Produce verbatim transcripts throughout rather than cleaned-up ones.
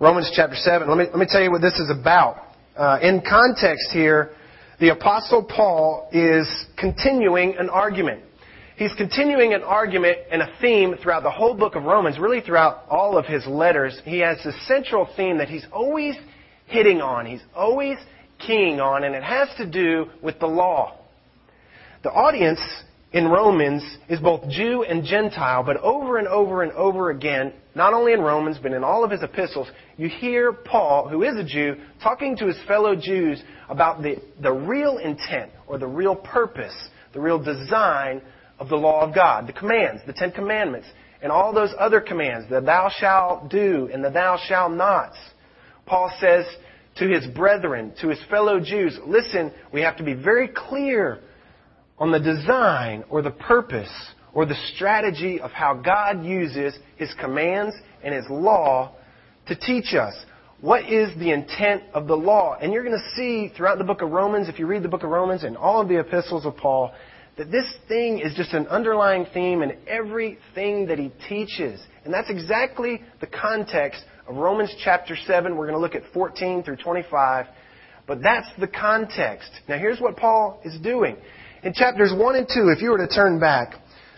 Romans chapter seven. Let me, let me tell you what this is about. Uh, in context here, the Apostle Paul is continuing an argument. He's continuing an argument and a theme throughout the whole book of Romans, really throughout all of his letters. He has this central theme that he's always hitting on. He's always keying on, and it has to do with the law. The audience in Romans is both Jew and Gentile, but over and over and over again, not only in Romans, but in all of his epistles, you hear Paul, who is a Jew, talking to his fellow Jews about the, the real intent or the real purpose, the real design of the law of God, the commands, the Ten Commandments, and all those other commands, the thou shalt do and the thou shalt nots. Paul says to his brethren, to his fellow Jews, listen, we have to be very clear on the design or the purpose or the strategy of how God uses His commands and His law to teach us. What is the intent of the law? And you're going to see throughout the book of Romans, if you read the book of Romans and all of the epistles of Paul, that this thing is just an underlying theme in everything that he teaches. And that's exactly the context of Romans chapter seven. We're going to look at fourteen through twenty-five. But that's the context. Now here's what Paul is doing. In chapters one and two, if you were to turn back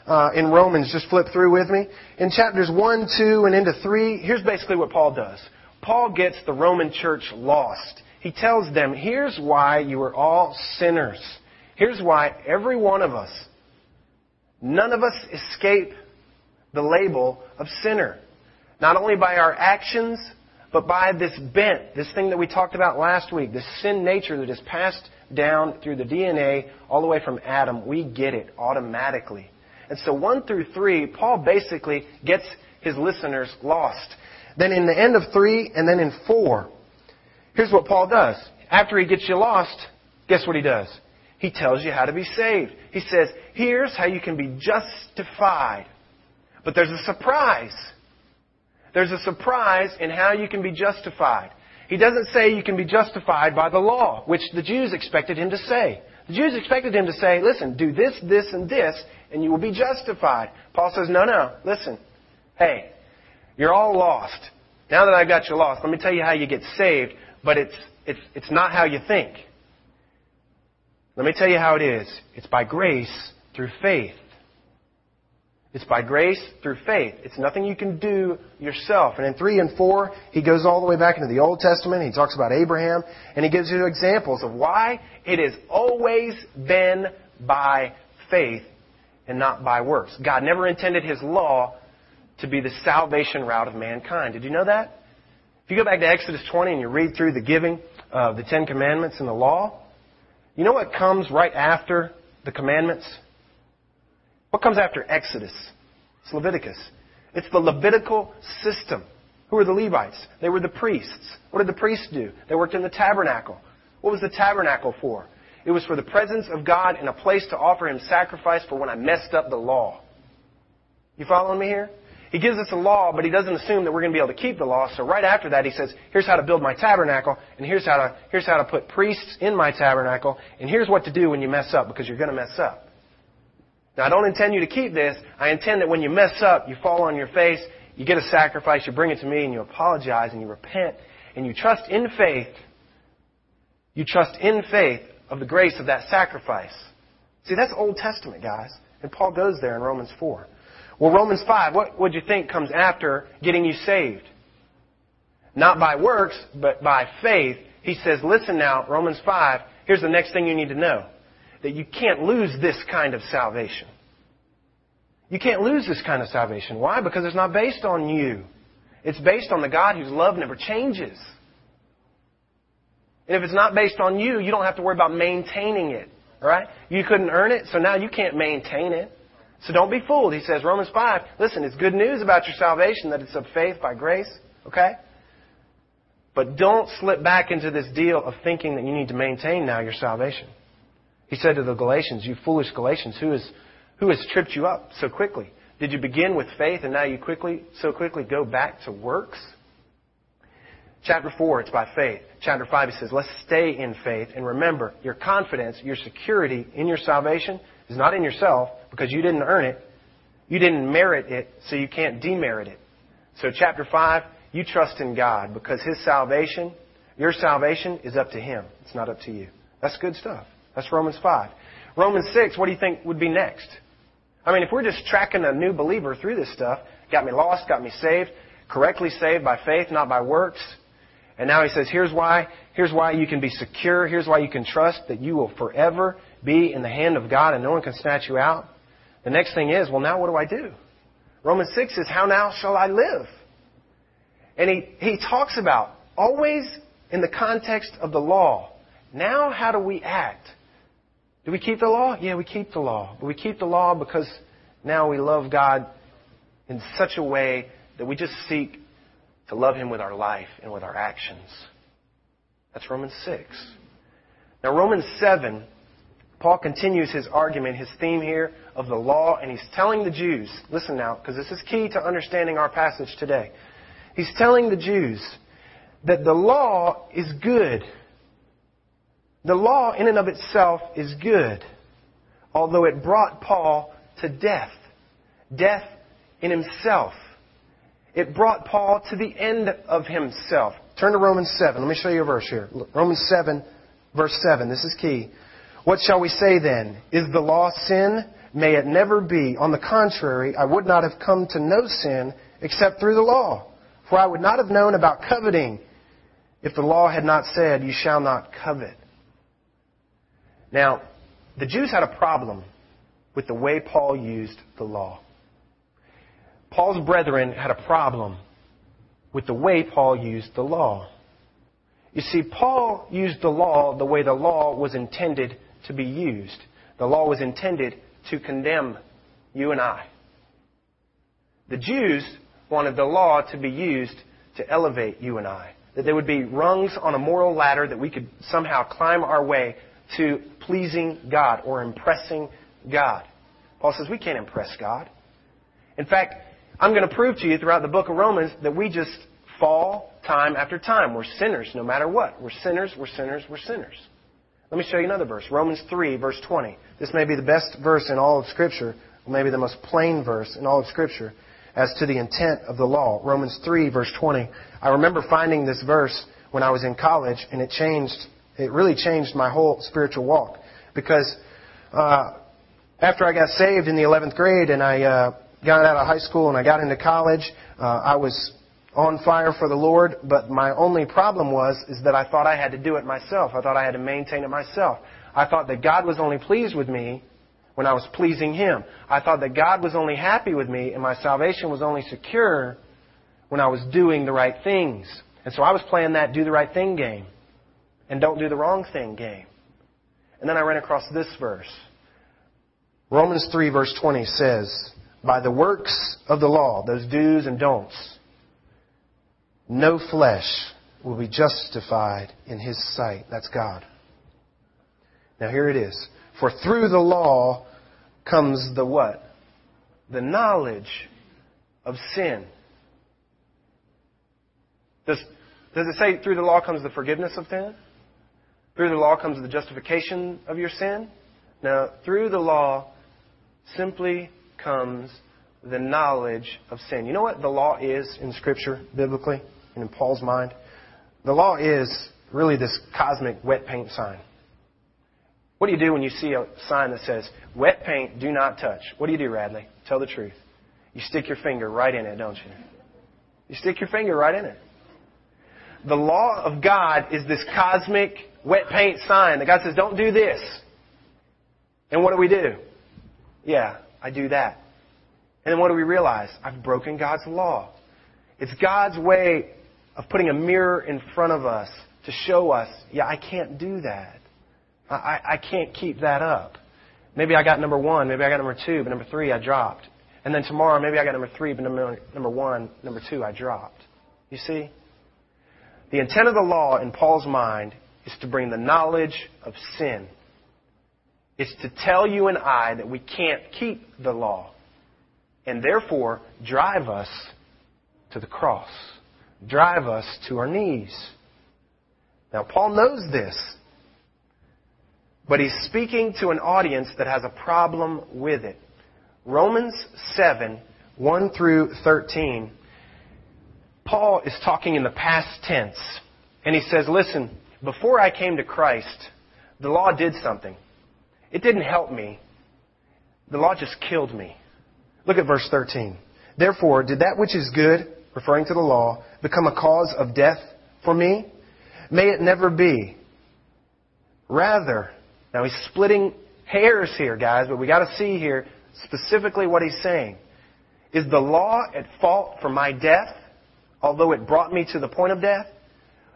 uh, in Romans, just flip through with me. In chapters one, two, and into three, here's basically what Paul does. Paul gets the Roman church lost. He tells them, here's why you are all sinners. Here's why every one of us, none of us escape the label of sinner. Not only by our actions, but by this bent, this thing that we talked about last week, this sin nature that is passed down through the D N A all the way from Adam. We get it automatically. And so one through three, Paul basically gets his listeners lost. Then in the end of three and then in four, here's what Paul does. After he gets you lost, guess what he does? He tells you how to be saved. He says, here's how you can be justified. But there's a surprise. There's a surprise in how you can be justified. He doesn't say you can be justified by the law, which the Jews expected him to say. The Jews expected him to say, listen, do this, this, and this, and you will be justified. Paul says, no, no, listen. Hey, you're all lost. Now that I've got you lost, let me tell you how you get saved, but it's it's it's not how you think. Let me tell you how it is. It's by grace through faith. It's by grace through faith. It's nothing you can do yourself. And in three and four, he goes all the way back into the Old Testament. He talks about Abraham. And he gives you examples of why it has always been by faith and not by works. God never intended His law to be the salvation route of mankind. Did you know that? If you go back to Exodus twenty and you read through the giving of the Ten Commandments and the law, you know what comes right after the commandments? What comes after Exodus? It's Leviticus. It's the Levitical system. Who are the Levites? They were the priests. What did the priests do? They worked in the tabernacle. What was the tabernacle for? It was for the presence of God and a place to offer Him sacrifice for when I messed up the law. You following me here? He gives us a law, but He doesn't assume that we're going to be able to keep the law. So right after that, He says, here's how to build my tabernacle, and here's how to, here's how to put priests in my tabernacle, and here's what to do when you mess up, because you're going to mess up. Now, I don't intend you to keep this. I intend that when you mess up, you fall on your face, you get a sacrifice, you bring it to me, and you apologize, and you repent, and you trust in faith. You trust in faith of the grace of that sacrifice. See, that's Old Testament, guys. And Paul goes there in Romans four. Well, Romans five, what would you think comes after getting you saved? Not by works, but by faith. He says, listen now, Romans five, here's the next thing you need to know. That you can't lose this kind of salvation. You can't lose this kind of salvation. Why? Because it's not based on you. It's based on the God whose love never changes. And if it's not based on you, you don't have to worry about maintaining it. All right? You couldn't earn it, so now you can't maintain it. So don't be fooled. He says, Romans five, listen, it's good news about your salvation that it's of faith by grace. Okay? But don't slip back into this deal of thinking that you need to maintain now your salvation. He said to the Galatians, you foolish Galatians, who has, who has tripped you up so quickly? Did you begin with faith and now you quickly, so quickly go back to works? Chapter four, it's by faith. Chapter five, he says, let's stay in faith. And remember, your confidence, your security in your salvation is not in yourself because you didn't earn it. You didn't merit it, so you can't demerit it. So chapter five, You trust in God because His salvation, your salvation is up to Him. It's not up to you. That's good stuff. That's Romans five. Romans six, what do you think would be next? I mean, if we're just tracking a new believer through this stuff, got me lost, got me saved, correctly saved by faith, not by works. And now he says, here's why, here's why you can be secure. Here's why you can trust that you will forever be in the hand of God and no one can snatch you out. The next thing is, well, now what do I do? Romans six is, how now shall I live? And he, he talks about always in the context of the law. Now how do we act? Do we keep the law? Yeah, we keep the law. But we keep the law because now we love God in such a way that we just seek to love Him with our life and with our actions. That's Romans six. Now, Romans seven, Paul continues his argument, his theme here of the law, and he's telling the Jews, listen now, because this is key to understanding our passage today. He's telling the Jews that the law is good. The law in and of itself is good, although it brought Paul to death, death in himself. It brought Paul to the end of himself. Turn to Romans seven. Let me show you a verse here. Romans seven, verse seven. This is key. What shall we say then? Is the law sin? May it never be. On the contrary, I would not have come to know sin except through the law. For I would not have known about coveting if the law had not said, you shall not covet. Now, the Jews had a problem with the way Paul used the law. Paul's brethren had a problem with the way Paul used the law. You see, Paul used the law the way the law was intended to be used. The law was intended to condemn you and I. The Jews wanted the law to be used to elevate you and I, that there would be rungs on a moral ladder that we could somehow climb our way to pleasing God or impressing God. Paul says we can't impress God. In fact, I'm going to prove to you throughout the book of Romans that we just fall time after time. We're sinners no matter what. We're sinners, we're sinners, we're sinners. Let me show you another verse. Romans three, verse twenty. This may be the best verse in all of Scripture, or maybe the most plain verse in all of Scripture as to the intent of the law. Romans three, verse twenty. I remember finding this verse when I was in college, and it changed It really changed my whole spiritual walk because uh, after I got saved in the eleventh grade and I uh, got out of high school and I got into college, uh, I was on fire for the Lord. But my only problem was is that I thought I had to do it myself. I thought I had to maintain it myself. I thought that God was only pleased with me when I was pleasing Him. I thought that God was only happy with me and my salvation was only secure when I was doing the right things. And so I was playing that do the right thing game. And don't do the wrong thing game. And then I ran across this verse. Romans three verse twenty says, by the works of the law, those do's and don'ts, no flesh will be justified in His sight. That's God. Now here it is. For through the law comes the what? The knowledge of sin. Does, does it say through the law comes the forgiveness of sin? Through the law comes the justification of your sin. Now, through the law simply comes the knowledge of sin. You know what the law is in Scripture, biblically, and in Paul's mind? The law is really this cosmic wet paint sign. What do you do when you see a sign that says, wet paint, do not touch? What do you do, Radley? Tell the truth. You stick your finger right in it, don't you? You stick your finger right in it. The law of God is this cosmic wet paint sign that God says, don't do this. And what do we do? Yeah, I do that. And then what do we realize? I've broken God's law. It's God's way of putting a mirror in front of us to show us, yeah, I can't do that. I, I, I can't keep that up. Maybe I got number one, maybe I got number two, but number three I dropped. And then tomorrow, maybe I got number three, but number, number one, number two I dropped. You see? The intent of the law in Paul's mind is to bring the knowledge of sin. It's to tell you and I that we can't keep the law and therefore drive us to the cross, drive us to our knees. Now, Paul knows this, but he's speaking to an audience that has a problem with it. Romans seven, one through thirteen. Paul is talking in the past tense, and he says, listen, before I came to Christ, the law did something. It didn't help me. The law just killed me. Look at verse thirteen. Therefore, did that which is good, referring to the law, become a cause of death for me? May it never be. Rather, now he's splitting hairs here, guys, but we got to see here specifically what he's saying. Is the law at fault for my death, although it brought me to the point of death?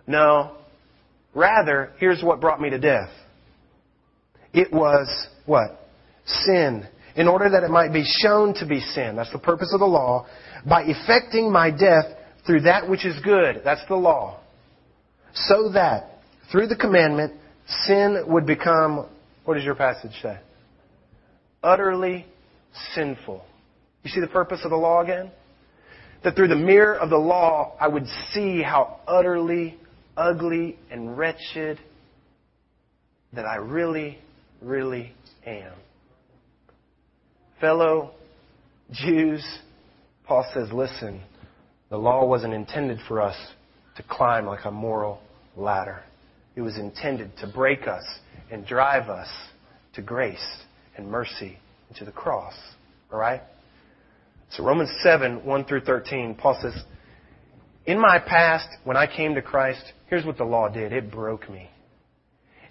No. Rather, here's what brought me to death. It was what? Sin, in order that it might be shown to be sin. That's the purpose of the law. By effecting my death through that which is good. That's the law. So that, through the commandment, sin would become, what does your passage say? Utterly sinful. You see the purpose of the law again? That through the mirror of the law, I would see how utterly ugly and wretched that I really, really am. Fellow Jews, Paul says, listen, the law wasn't intended for us to climb like a moral ladder. It was intended to break us and drive us to grace and mercy and to the cross. All right? So Romans seven, one through thirteen, Paul says, in my past, when I came to Christ, here's what the law did. It broke me.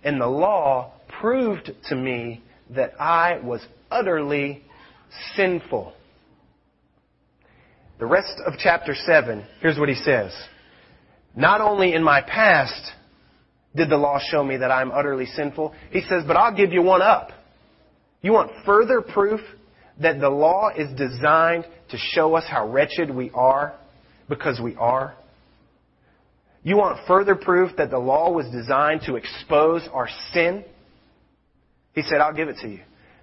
And the law proved to me that I was utterly sinful. The rest of chapter seven, here's what he says. Not only in my past did the law show me that I'm utterly sinful, he says, but I'll give you one up. You want further proof that the law is designed to show us how wretched we are because we are? You want further proof that the law was designed to expose our sin? He said, I'll give it to you.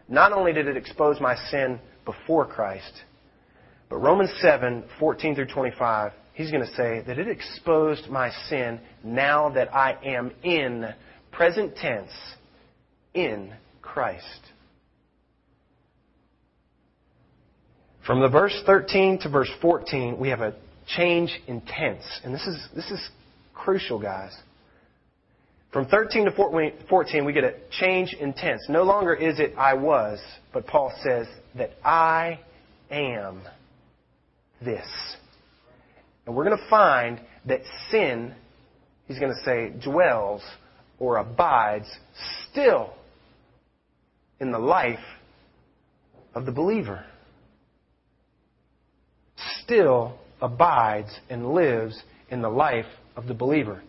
Not only did it expose my sin before Christ, but Romans seven, fourteen through twenty-five, he's going to say that it exposed my sin now that I am in, present tense, in Christ. From the verse thirteen to verse fourteen, we have a change in tense. And this is this is crucial, guys. From thirteen to fourteen, we get a change in tense. No longer is it I was, but Paul says that I am this. And we're going to find that sin, he's going to say, dwells or abides still in the life of the believer. Still abides and lives in the life of the believer.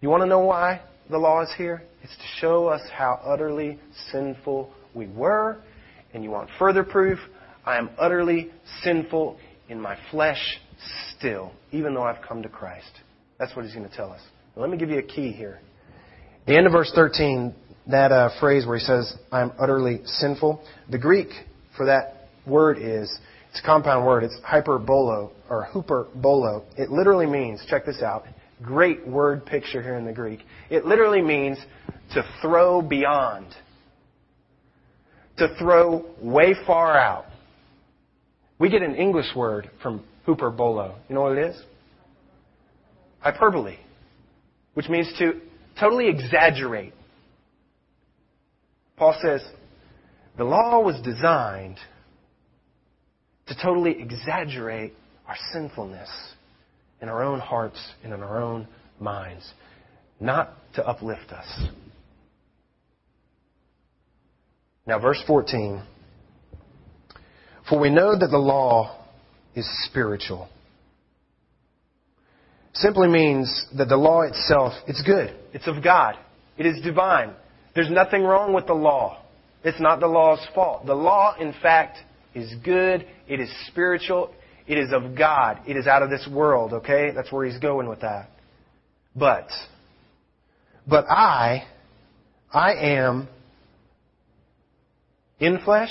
You want to know why the law is here? It's to show us how utterly sinful we were. And you want further proof? I am utterly sinful in my flesh still, even though I've come to Christ. That's what he's going to tell us. Now, let me give you a key here. The end of verse thirteen, that uh, phrase where he says, I am utterly sinful. The Greek for that word is, it's a compound word. It's hyperbolo or huperbolo. It literally means, check this out, great word picture here in the Greek. It literally means to throw beyond, to throw way far out. We get an English word from huperbolo. You know what it is? Hyperbole, which means to totally exaggerate. Paul says, the law was designed to totally exaggerate our sinfulness in our own hearts and in our own minds, not to uplift us. Now, verse fourteen. For we know that the law is spiritual. Simply means that the law itself, it's good. It's of God. It is divine. There's nothing wrong with the law. It's not the law's fault. The law, in fact, is good. It is spiritual. It is of God. It is out of this world, okay? That's where he's going with that. But, but I, I am in flesh.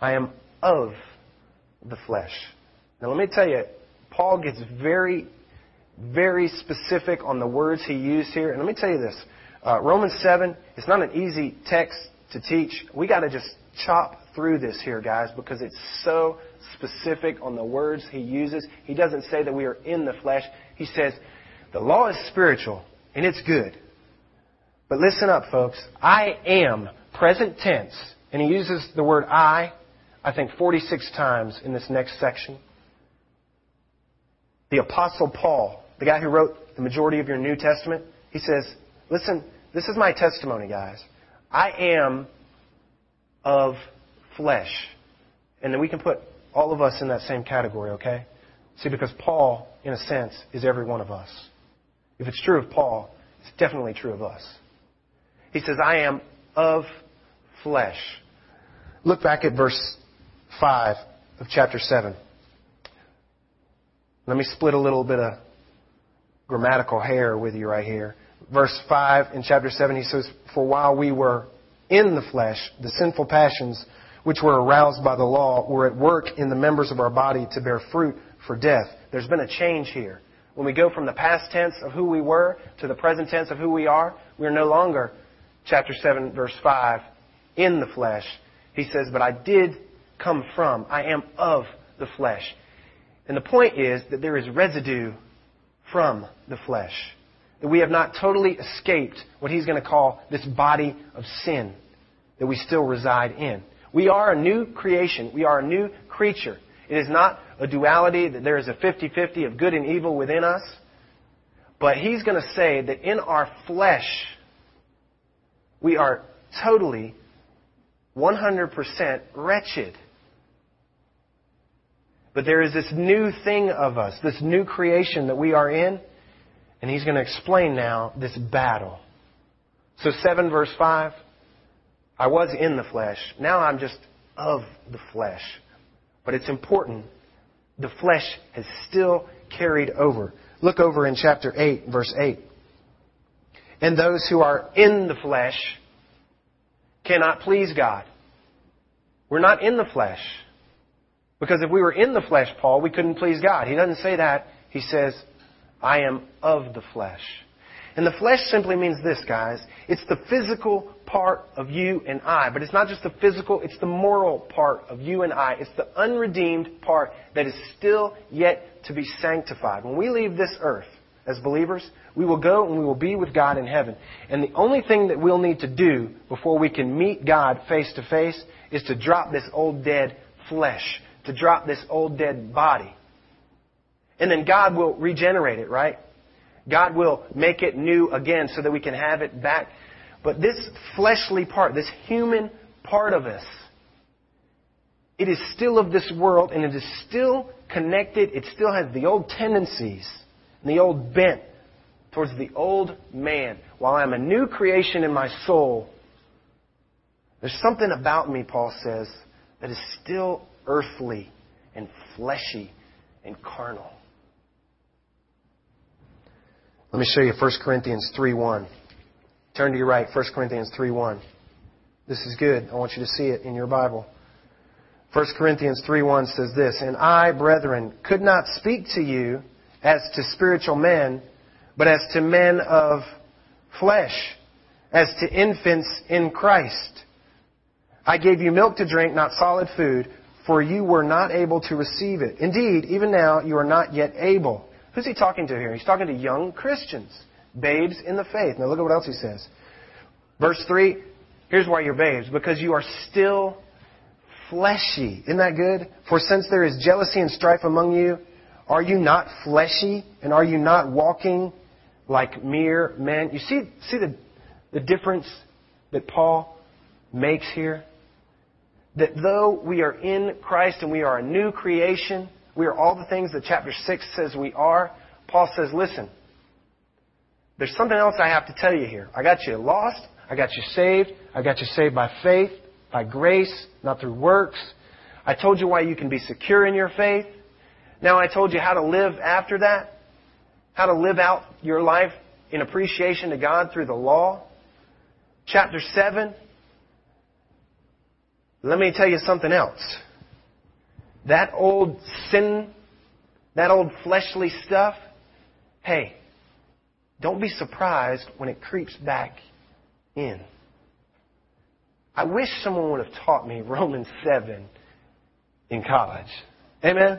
I am of the flesh. Now let me tell you, Paul gets very, very specific on the words he used here. And let me tell you this. Uh, Romans seven, it's not an easy text to teach. We got to just chop through this here, guys, because it's so, specific on the words he uses. He doesn't say that we are in the flesh. He says, the law is spiritual and it's good. But listen up, folks. I am, present tense. And he uses the word I, I think, forty-six times in this next section. The Apostle Paul, the guy who wrote the majority of your New Testament, he says, listen, this is my testimony, guys. I am of flesh. And then we can put all of us in that same category, okay? See, because Paul, in a sense, is every one of us. If it's true of Paul, it's definitely true of us. He says, I am of flesh. Look back at verse five of chapter seven. Let me split a little bit of grammatical hair with you right here. Verse five in chapter seven, he says, for while we were in the flesh, the sinful passions which were aroused by the law were at work in the members of our body to bear fruit for death. There's been a change here. When we go from the past tense of who we were to the present tense of who we are, we are no longer, chapter seven, verse five, in the flesh. He says, but I did come from, I am of the flesh. And the point is that there is residue from the flesh. That we have not totally escaped what he's going to call this body of sin that we still reside in. We are a new creation. We are a new creature. It is not a duality that there is a fifty-fifty of good and evil within us. But he's going to say that in our flesh, we are totally, one hundred percent wretched. But there is this new thing of us, this new creation that we are in. And he's going to explain now this battle. So seven verse five, I was in the flesh. Now I'm just of the flesh. But it's important. The flesh has still carried over. Look over in chapter eight, verse eight. And those who are in the flesh cannot please God. We're not in the flesh. Because if we were in the flesh, Paul, we couldn't please God. He doesn't say that. He says, I am of the flesh. And the flesh simply means this, guys. It's the physical part of you and I. But it's not just the physical, it's the moral part of you and I. It's the unredeemed part that is still yet to be sanctified. When we leave this earth as believers, we will go and we will be with God in heaven. And the only thing that we'll need to do before we can meet God face to face is to drop this old dead flesh, to drop this old dead body. And then God will regenerate it, right? God will make it new again so that we can have it back. But this fleshly part, this human part of us, it is still of this world and it is still connected. It still has the old tendencies and the old bent towards the old man. While I'm a new creation in my soul, there's something about me, Paul says, that is still earthly and fleshy and carnal. Let me show you First Corinthians three one. Turn to your right, First Corinthians three one. This is good. I want you to see it in your Bible. First Corinthians three one says this, and I, brethren, could not speak to you as to spiritual men, but as to men of flesh, as to infants in Christ. I gave you milk to drink, not solid food, for you were not able to receive it. Indeed, even now you are not yet able. Who's he talking to here? He's talking to young Christians, babes in the faith. Now look at what else he says. Verse three, here's why you're babes, because you are still fleshy. Isn't that good? For since there is jealousy and strife among you, are you not fleshy and are you not walking like mere men? You see, see the, the difference that Paul makes here? That though we are in Christ and we are a new creation, we are all the things that chapter six says we are, Paul says, listen, there's something else I have to tell you here. I got you lost. I got you saved. I got you saved by faith, by grace, not through works. I told you why you can be secure in your faith. Now I told you how to live after that, how to live out your life in appreciation to God through the law. Chapter seven, let me tell you something else. That old sin, that old fleshly stuff, hey, don't be surprised when it creeps back in. I wish someone would have taught me Romans seven in college. Amen?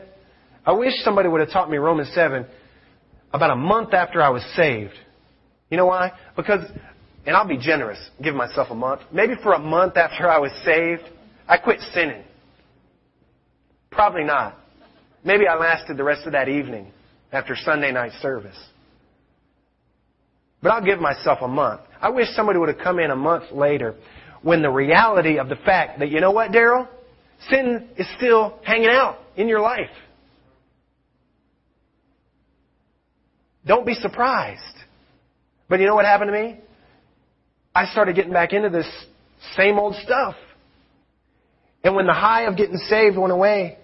I wish somebody would have taught me Romans seven about a month after I was saved. You know why? Because, and I'll be generous, give myself a month. Maybe for a month after I was saved, I quit sinning. Probably not. Maybe I lasted the rest of that evening after Sunday night service. But I'll give myself a month. I wish somebody would have come in a month later when the reality of the fact that, you know what, Daryl? Sin is still hanging out in your life. Don't be surprised. But you know what happened to me? I started getting back into this same old stuff. And when the high of getting saved went away,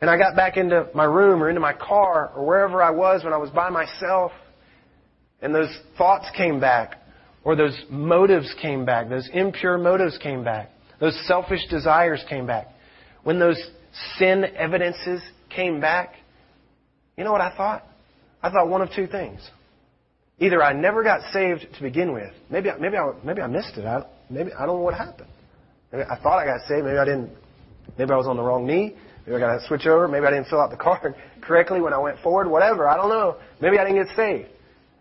and I got back into my room or into my car or wherever I was when I was by myself, and those thoughts came back, or those motives came back, those impure motives came back, those selfish desires came back. When those sin evidences came back, you know what I thought? I thought one of two things. Either I never got saved to begin with. Maybe, maybe, I, maybe I missed it. I, maybe I don't know what happened. Maybe I thought I got saved. Maybe I didn't. Maybe I was on the wrong knee. Maybe I got to switch over. Maybe I didn't fill out the card correctly when I went forward. Whatever. I don't know. Maybe I didn't get saved.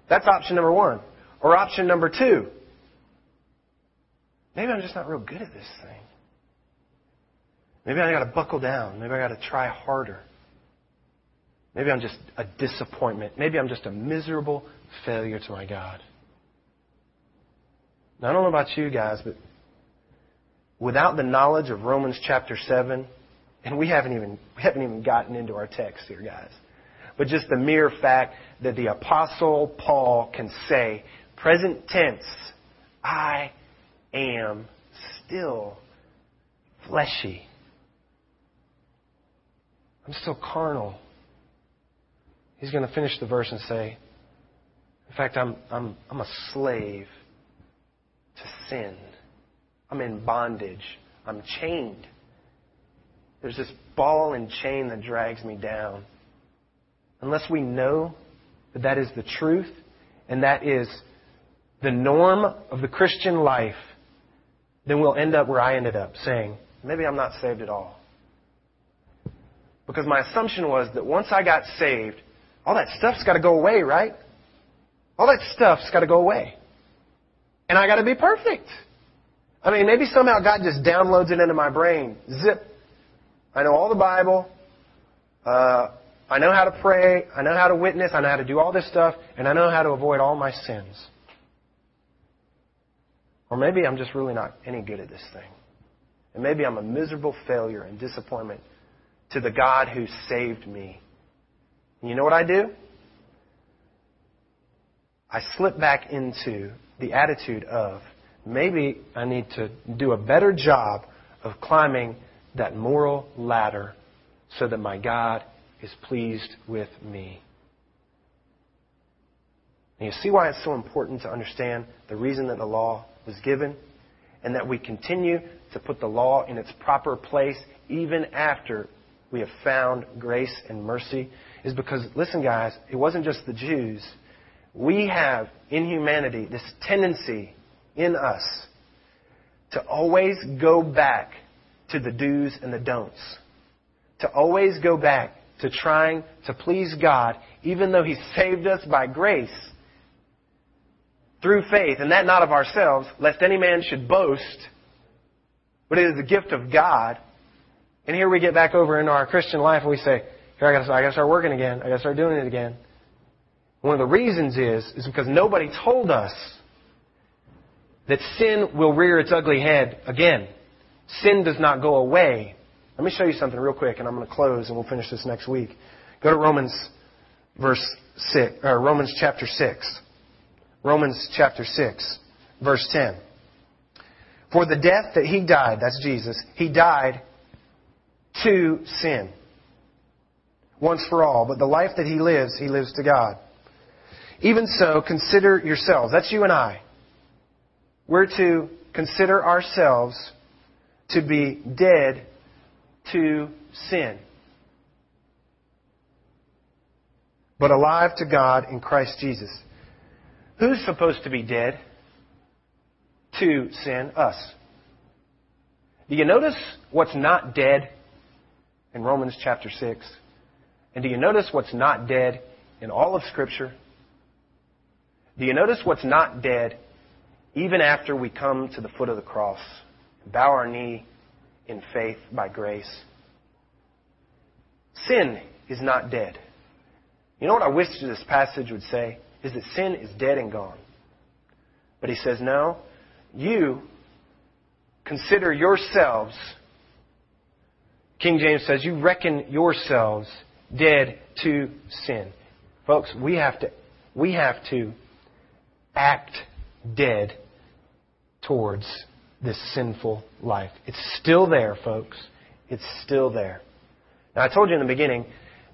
That's option number one. Or option number two. Maybe I'm just not real good at this thing. Maybe I got to buckle down. Maybe I got to try harder. Maybe I'm just a disappointment. Maybe I'm just a miserable failure to my God. Now, I don't know about you guys, but without the knowledge of Romans chapter seven, and we haven't even we haven't even gotten into our text here, guys, but just the mere fact that the Apostle Paul can say, present tense, I am still fleshy. I'm still carnal. He's going to finish the verse and say, in fact, I'm I'm I'm a slave to sin. I'm in bondage. I'm chained. There's this ball and chain that drags me down. Unless we know that that is the truth and that is the norm of the Christian life, then we'll end up where I ended up, saying, maybe I'm not saved at all. Because my assumption was that once I got saved, all that stuff's got to go away, right? All that stuff's got to go away. And I got to be perfect. I mean, maybe somehow God just downloads it into my brain. Zip. I know all the Bible. Uh, I know how to pray. I know how to witness. I know how to do all this stuff. And I know how to avoid all my sins. Or maybe I'm just really not any good at this thing. And maybe I'm a miserable failure and disappointment to the God who saved me. And you know what I do? I slip back into the attitude of, maybe I need to do a better job of climbing that moral ladder so that my God is pleased with me. And you see why it's so important to understand the reason that the law was given, and that we continue to put the law in its proper place even after we have found grace and mercy, is because, listen guys, it wasn't just the Jews. We have in humanity this tendency in us to always go back to the do's and the don'ts. To always go back to trying to please God, even though He saved us by grace through faith, and that not of ourselves, lest any man should boast, but it is the gift of God. And here we get back over into our Christian life and we say, here, I gotta, I gotta start working again. I gotta start doing it again. One of the reasons is, is because nobody told us that sin will rear its ugly head again. Sin does not go away. Let me show you something real quick, and I'm going to close, and we'll finish this next week. Go to Romans, verse six, or Romans chapter six. Romans chapter six, verse ten. For the death that He died, that's Jesus, He died to sin once for all. But the life that He lives, He lives to God. Even so, consider yourselves. That's you and I. We're to consider ourselves to be dead to sin, but alive to God in Christ Jesus. Who's supposed to be dead to sin? Us. Do you notice what's not dead? in Romans chapter six. And do you notice what's not dead in all of Scripture? Do you notice what's not dead even after we come to the foot of the cross, bow our knee in faith by grace? Sin is not dead. You know what I wish this passage would say? Is that sin is dead and gone. But he says, no, you consider yourselves, King James says, you reckon yourselves dead to sin. Folks, we have to, we have to act dead towards this sinful life. It's still there, folks. It's still there. Now, I told you in the beginning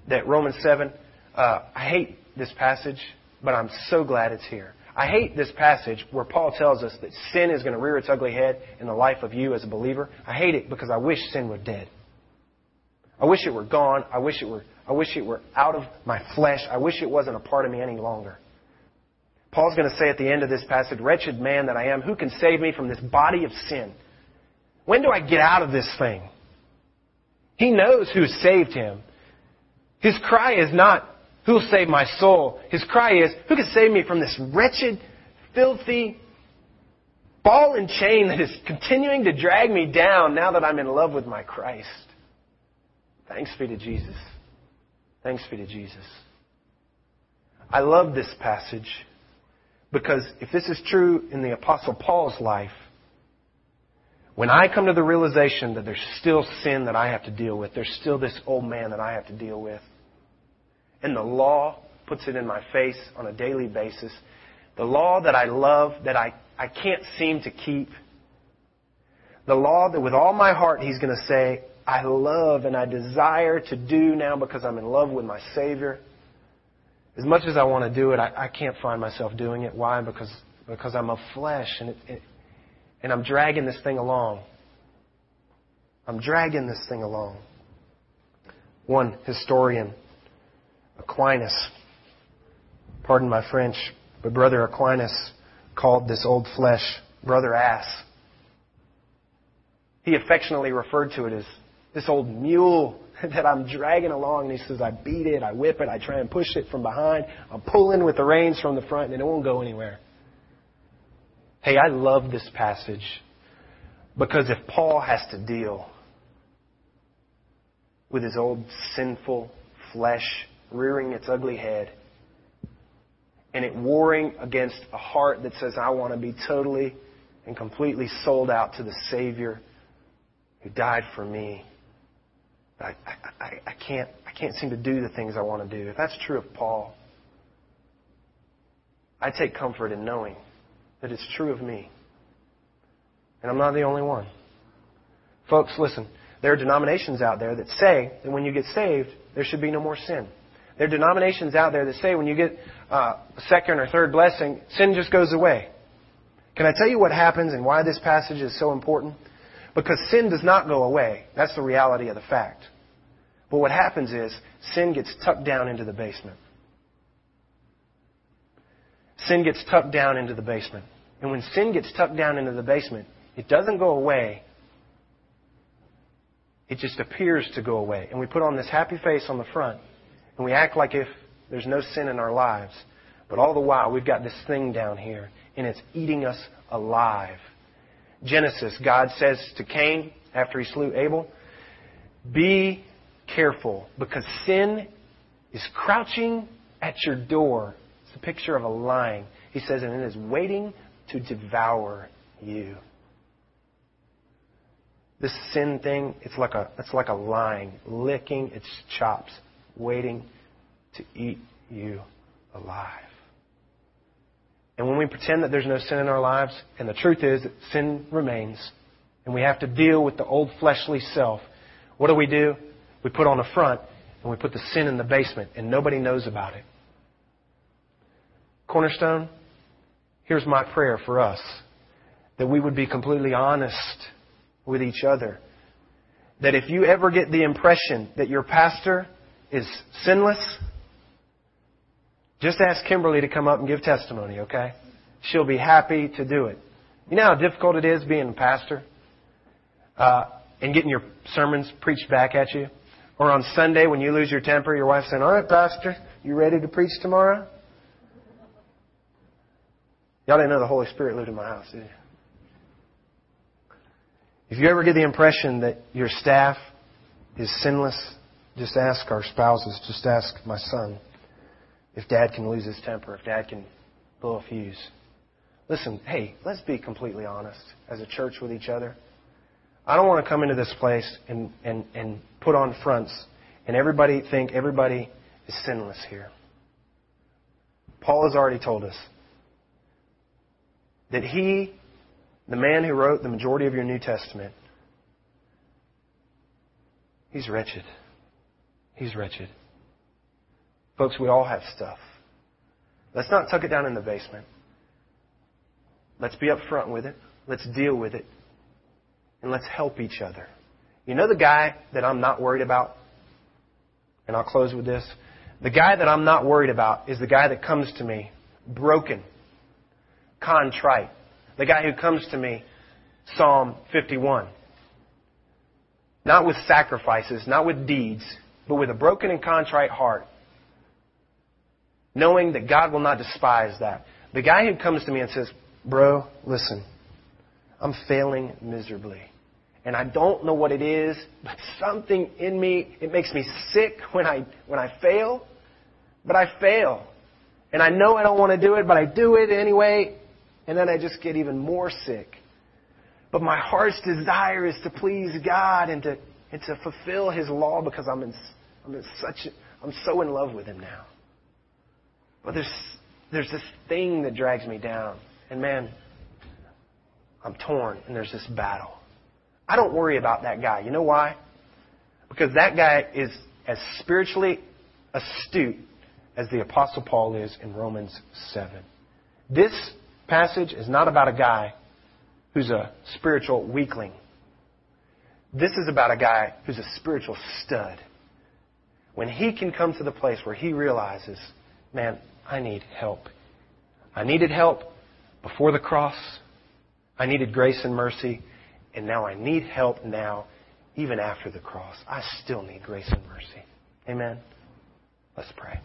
that Romans seven, uh, I hate this passage, but I'm so glad it's here. I hate this passage where Paul tells us that sin is going to rear its ugly head in the life of you as a believer. I hate it because I wish sin were dead. I wish it were gone. I wish it were, I wish it were out of my flesh. I wish it wasn't a part of me any longer. Paul's going to say at the end of this passage, "Wretched man that I am, who can save me from this body of sin?" When do I get out of this thing? He knows who saved him. His cry is not, "Who'll save my soul?" His cry is, "Who can save me from this wretched, filthy ball and chain that is continuing to drag me down now that I'm in love with my Christ?" Thanks be to Jesus. Thanks be to Jesus. I love this passage because if this is true in the Apostle Paul's life, when I come to the realization that there's still sin that I have to deal with, there's still this old man that I have to deal with, and the law puts it in my face on a daily basis. The law that I love, that I, I can't seem to keep. The law that with all my heart he's going to say, I love and I desire to do now because I'm in love with my Savior. As much as I want to do it, I, I can't find myself doing it. Why? Because because I'm of flesh and it, it, and I'm dragging this thing along. I'm dragging this thing along. One historian, Aquinas, pardon my French, but Brother Aquinas called this old flesh Brother Ass. He affectionately referred to it as this old mule that I'm dragging along. And he says, I beat it, I whip it, I try and push it from behind. I'm pulling with the reins from the front and it won't go anywhere. Hey, I love this passage because if Paul has to deal with his old sinful flesh rearing its ugly head, and it warring against a heart that says, I want to be totally and completely sold out to the Savior who died for me. I, I, I, can't, I can't seem to do the things I want to do. If that's true of Paul, I take comfort in knowing that it's true of me. And I'm not the only one. Folks, listen, there are denominations out there that say that when you get saved, there should be no more sin. There are denominations out there that say when you get uh, second or third blessing, sin just goes away. Can I tell you what happens and why this passage is so important? Because sin does not go away. That's the reality of the fact. But what happens is sin gets tucked down into the basement. Sin gets tucked down into the basement. And when sin gets tucked down into the basement, it doesn't go away. It just appears to go away. And we put on this happy face on the front. And we act like if there's no sin in our lives. But all the while, we've got this thing down here, and it's eating us alive. Genesis, God says to Cain, after he slew Abel, be careful, because sin is crouching at your door. It's a picture of a lion. He says, and it is waiting to devour you. This sin thing, it's like a, it's like a lion licking its chops, waiting to eat you alive. And when we pretend that there's no sin in our lives, and the truth is that sin remains, and we have to deal with the old fleshly self, what do we do? We put on the front, and we put the sin in the basement, and nobody knows about it. Cornerstone, here's my prayer for us, that we would be completely honest with each other. That if you ever get the impression that your pastor is sinless, just ask Kimberly to come up and give testimony, okay? She'll be happy to do it. You know how difficult it is being a pastor uh, and getting your sermons preached back at you? Or on Sunday when you lose your temper, your wife's saying, "All right, Pastor, you ready to preach tomorrow?" Y'all didn't know the Holy Spirit lived in my house, did you? If you ever get the impression that your staff is sinless, just ask our spouses, just ask my son if Dad can lose his temper, if Dad can blow a fuse. Listen, hey, let's be completely honest as a church with each other. I don't want to come into this place and, and, and put on fronts and everybody think everybody is sinless here. Paul has already told us that he, the man who wrote the majority of your New Testament, he's wretched. He's wretched. Folks, we all have stuff. Let's not tuck it down in the basement. Let's be up front with it. Let's deal with it. And let's help each other. You know the guy that I'm not worried about? And I'll close with this. The guy that I'm not worried about is the guy that comes to me broken, contrite. The guy who comes to me, Psalm fifty-one. Not with sacrifices, not with deeds, but with a broken and contrite heart. Knowing that God will not despise that. The guy who comes to me and says, "Bro, listen, I'm failing miserably. And I don't know what it is, but something in me, it makes me sick when I when I fail. But I fail. And I know I don't want to do it, but I do it anyway. And then I just get even more sick. But my heart's desire is to please God and to and to fulfill His law because I'm in I'm in such I'm so in love with Him now. But there's there's this thing that drags me down. And man, I'm torn and there's this battle." I don't worry about that guy. You know why? Because that guy is as spiritually astute as the Apostle Paul is in Romans seven. This passage is not about a guy who's a spiritual weakling. This is about a guy who's a spiritual stud. When he can come to the place where he realizes, man, I need help. I needed help before the cross. I needed grace and mercy. And now I need help now, even after the cross. I still need grace and mercy. Amen. Let's pray.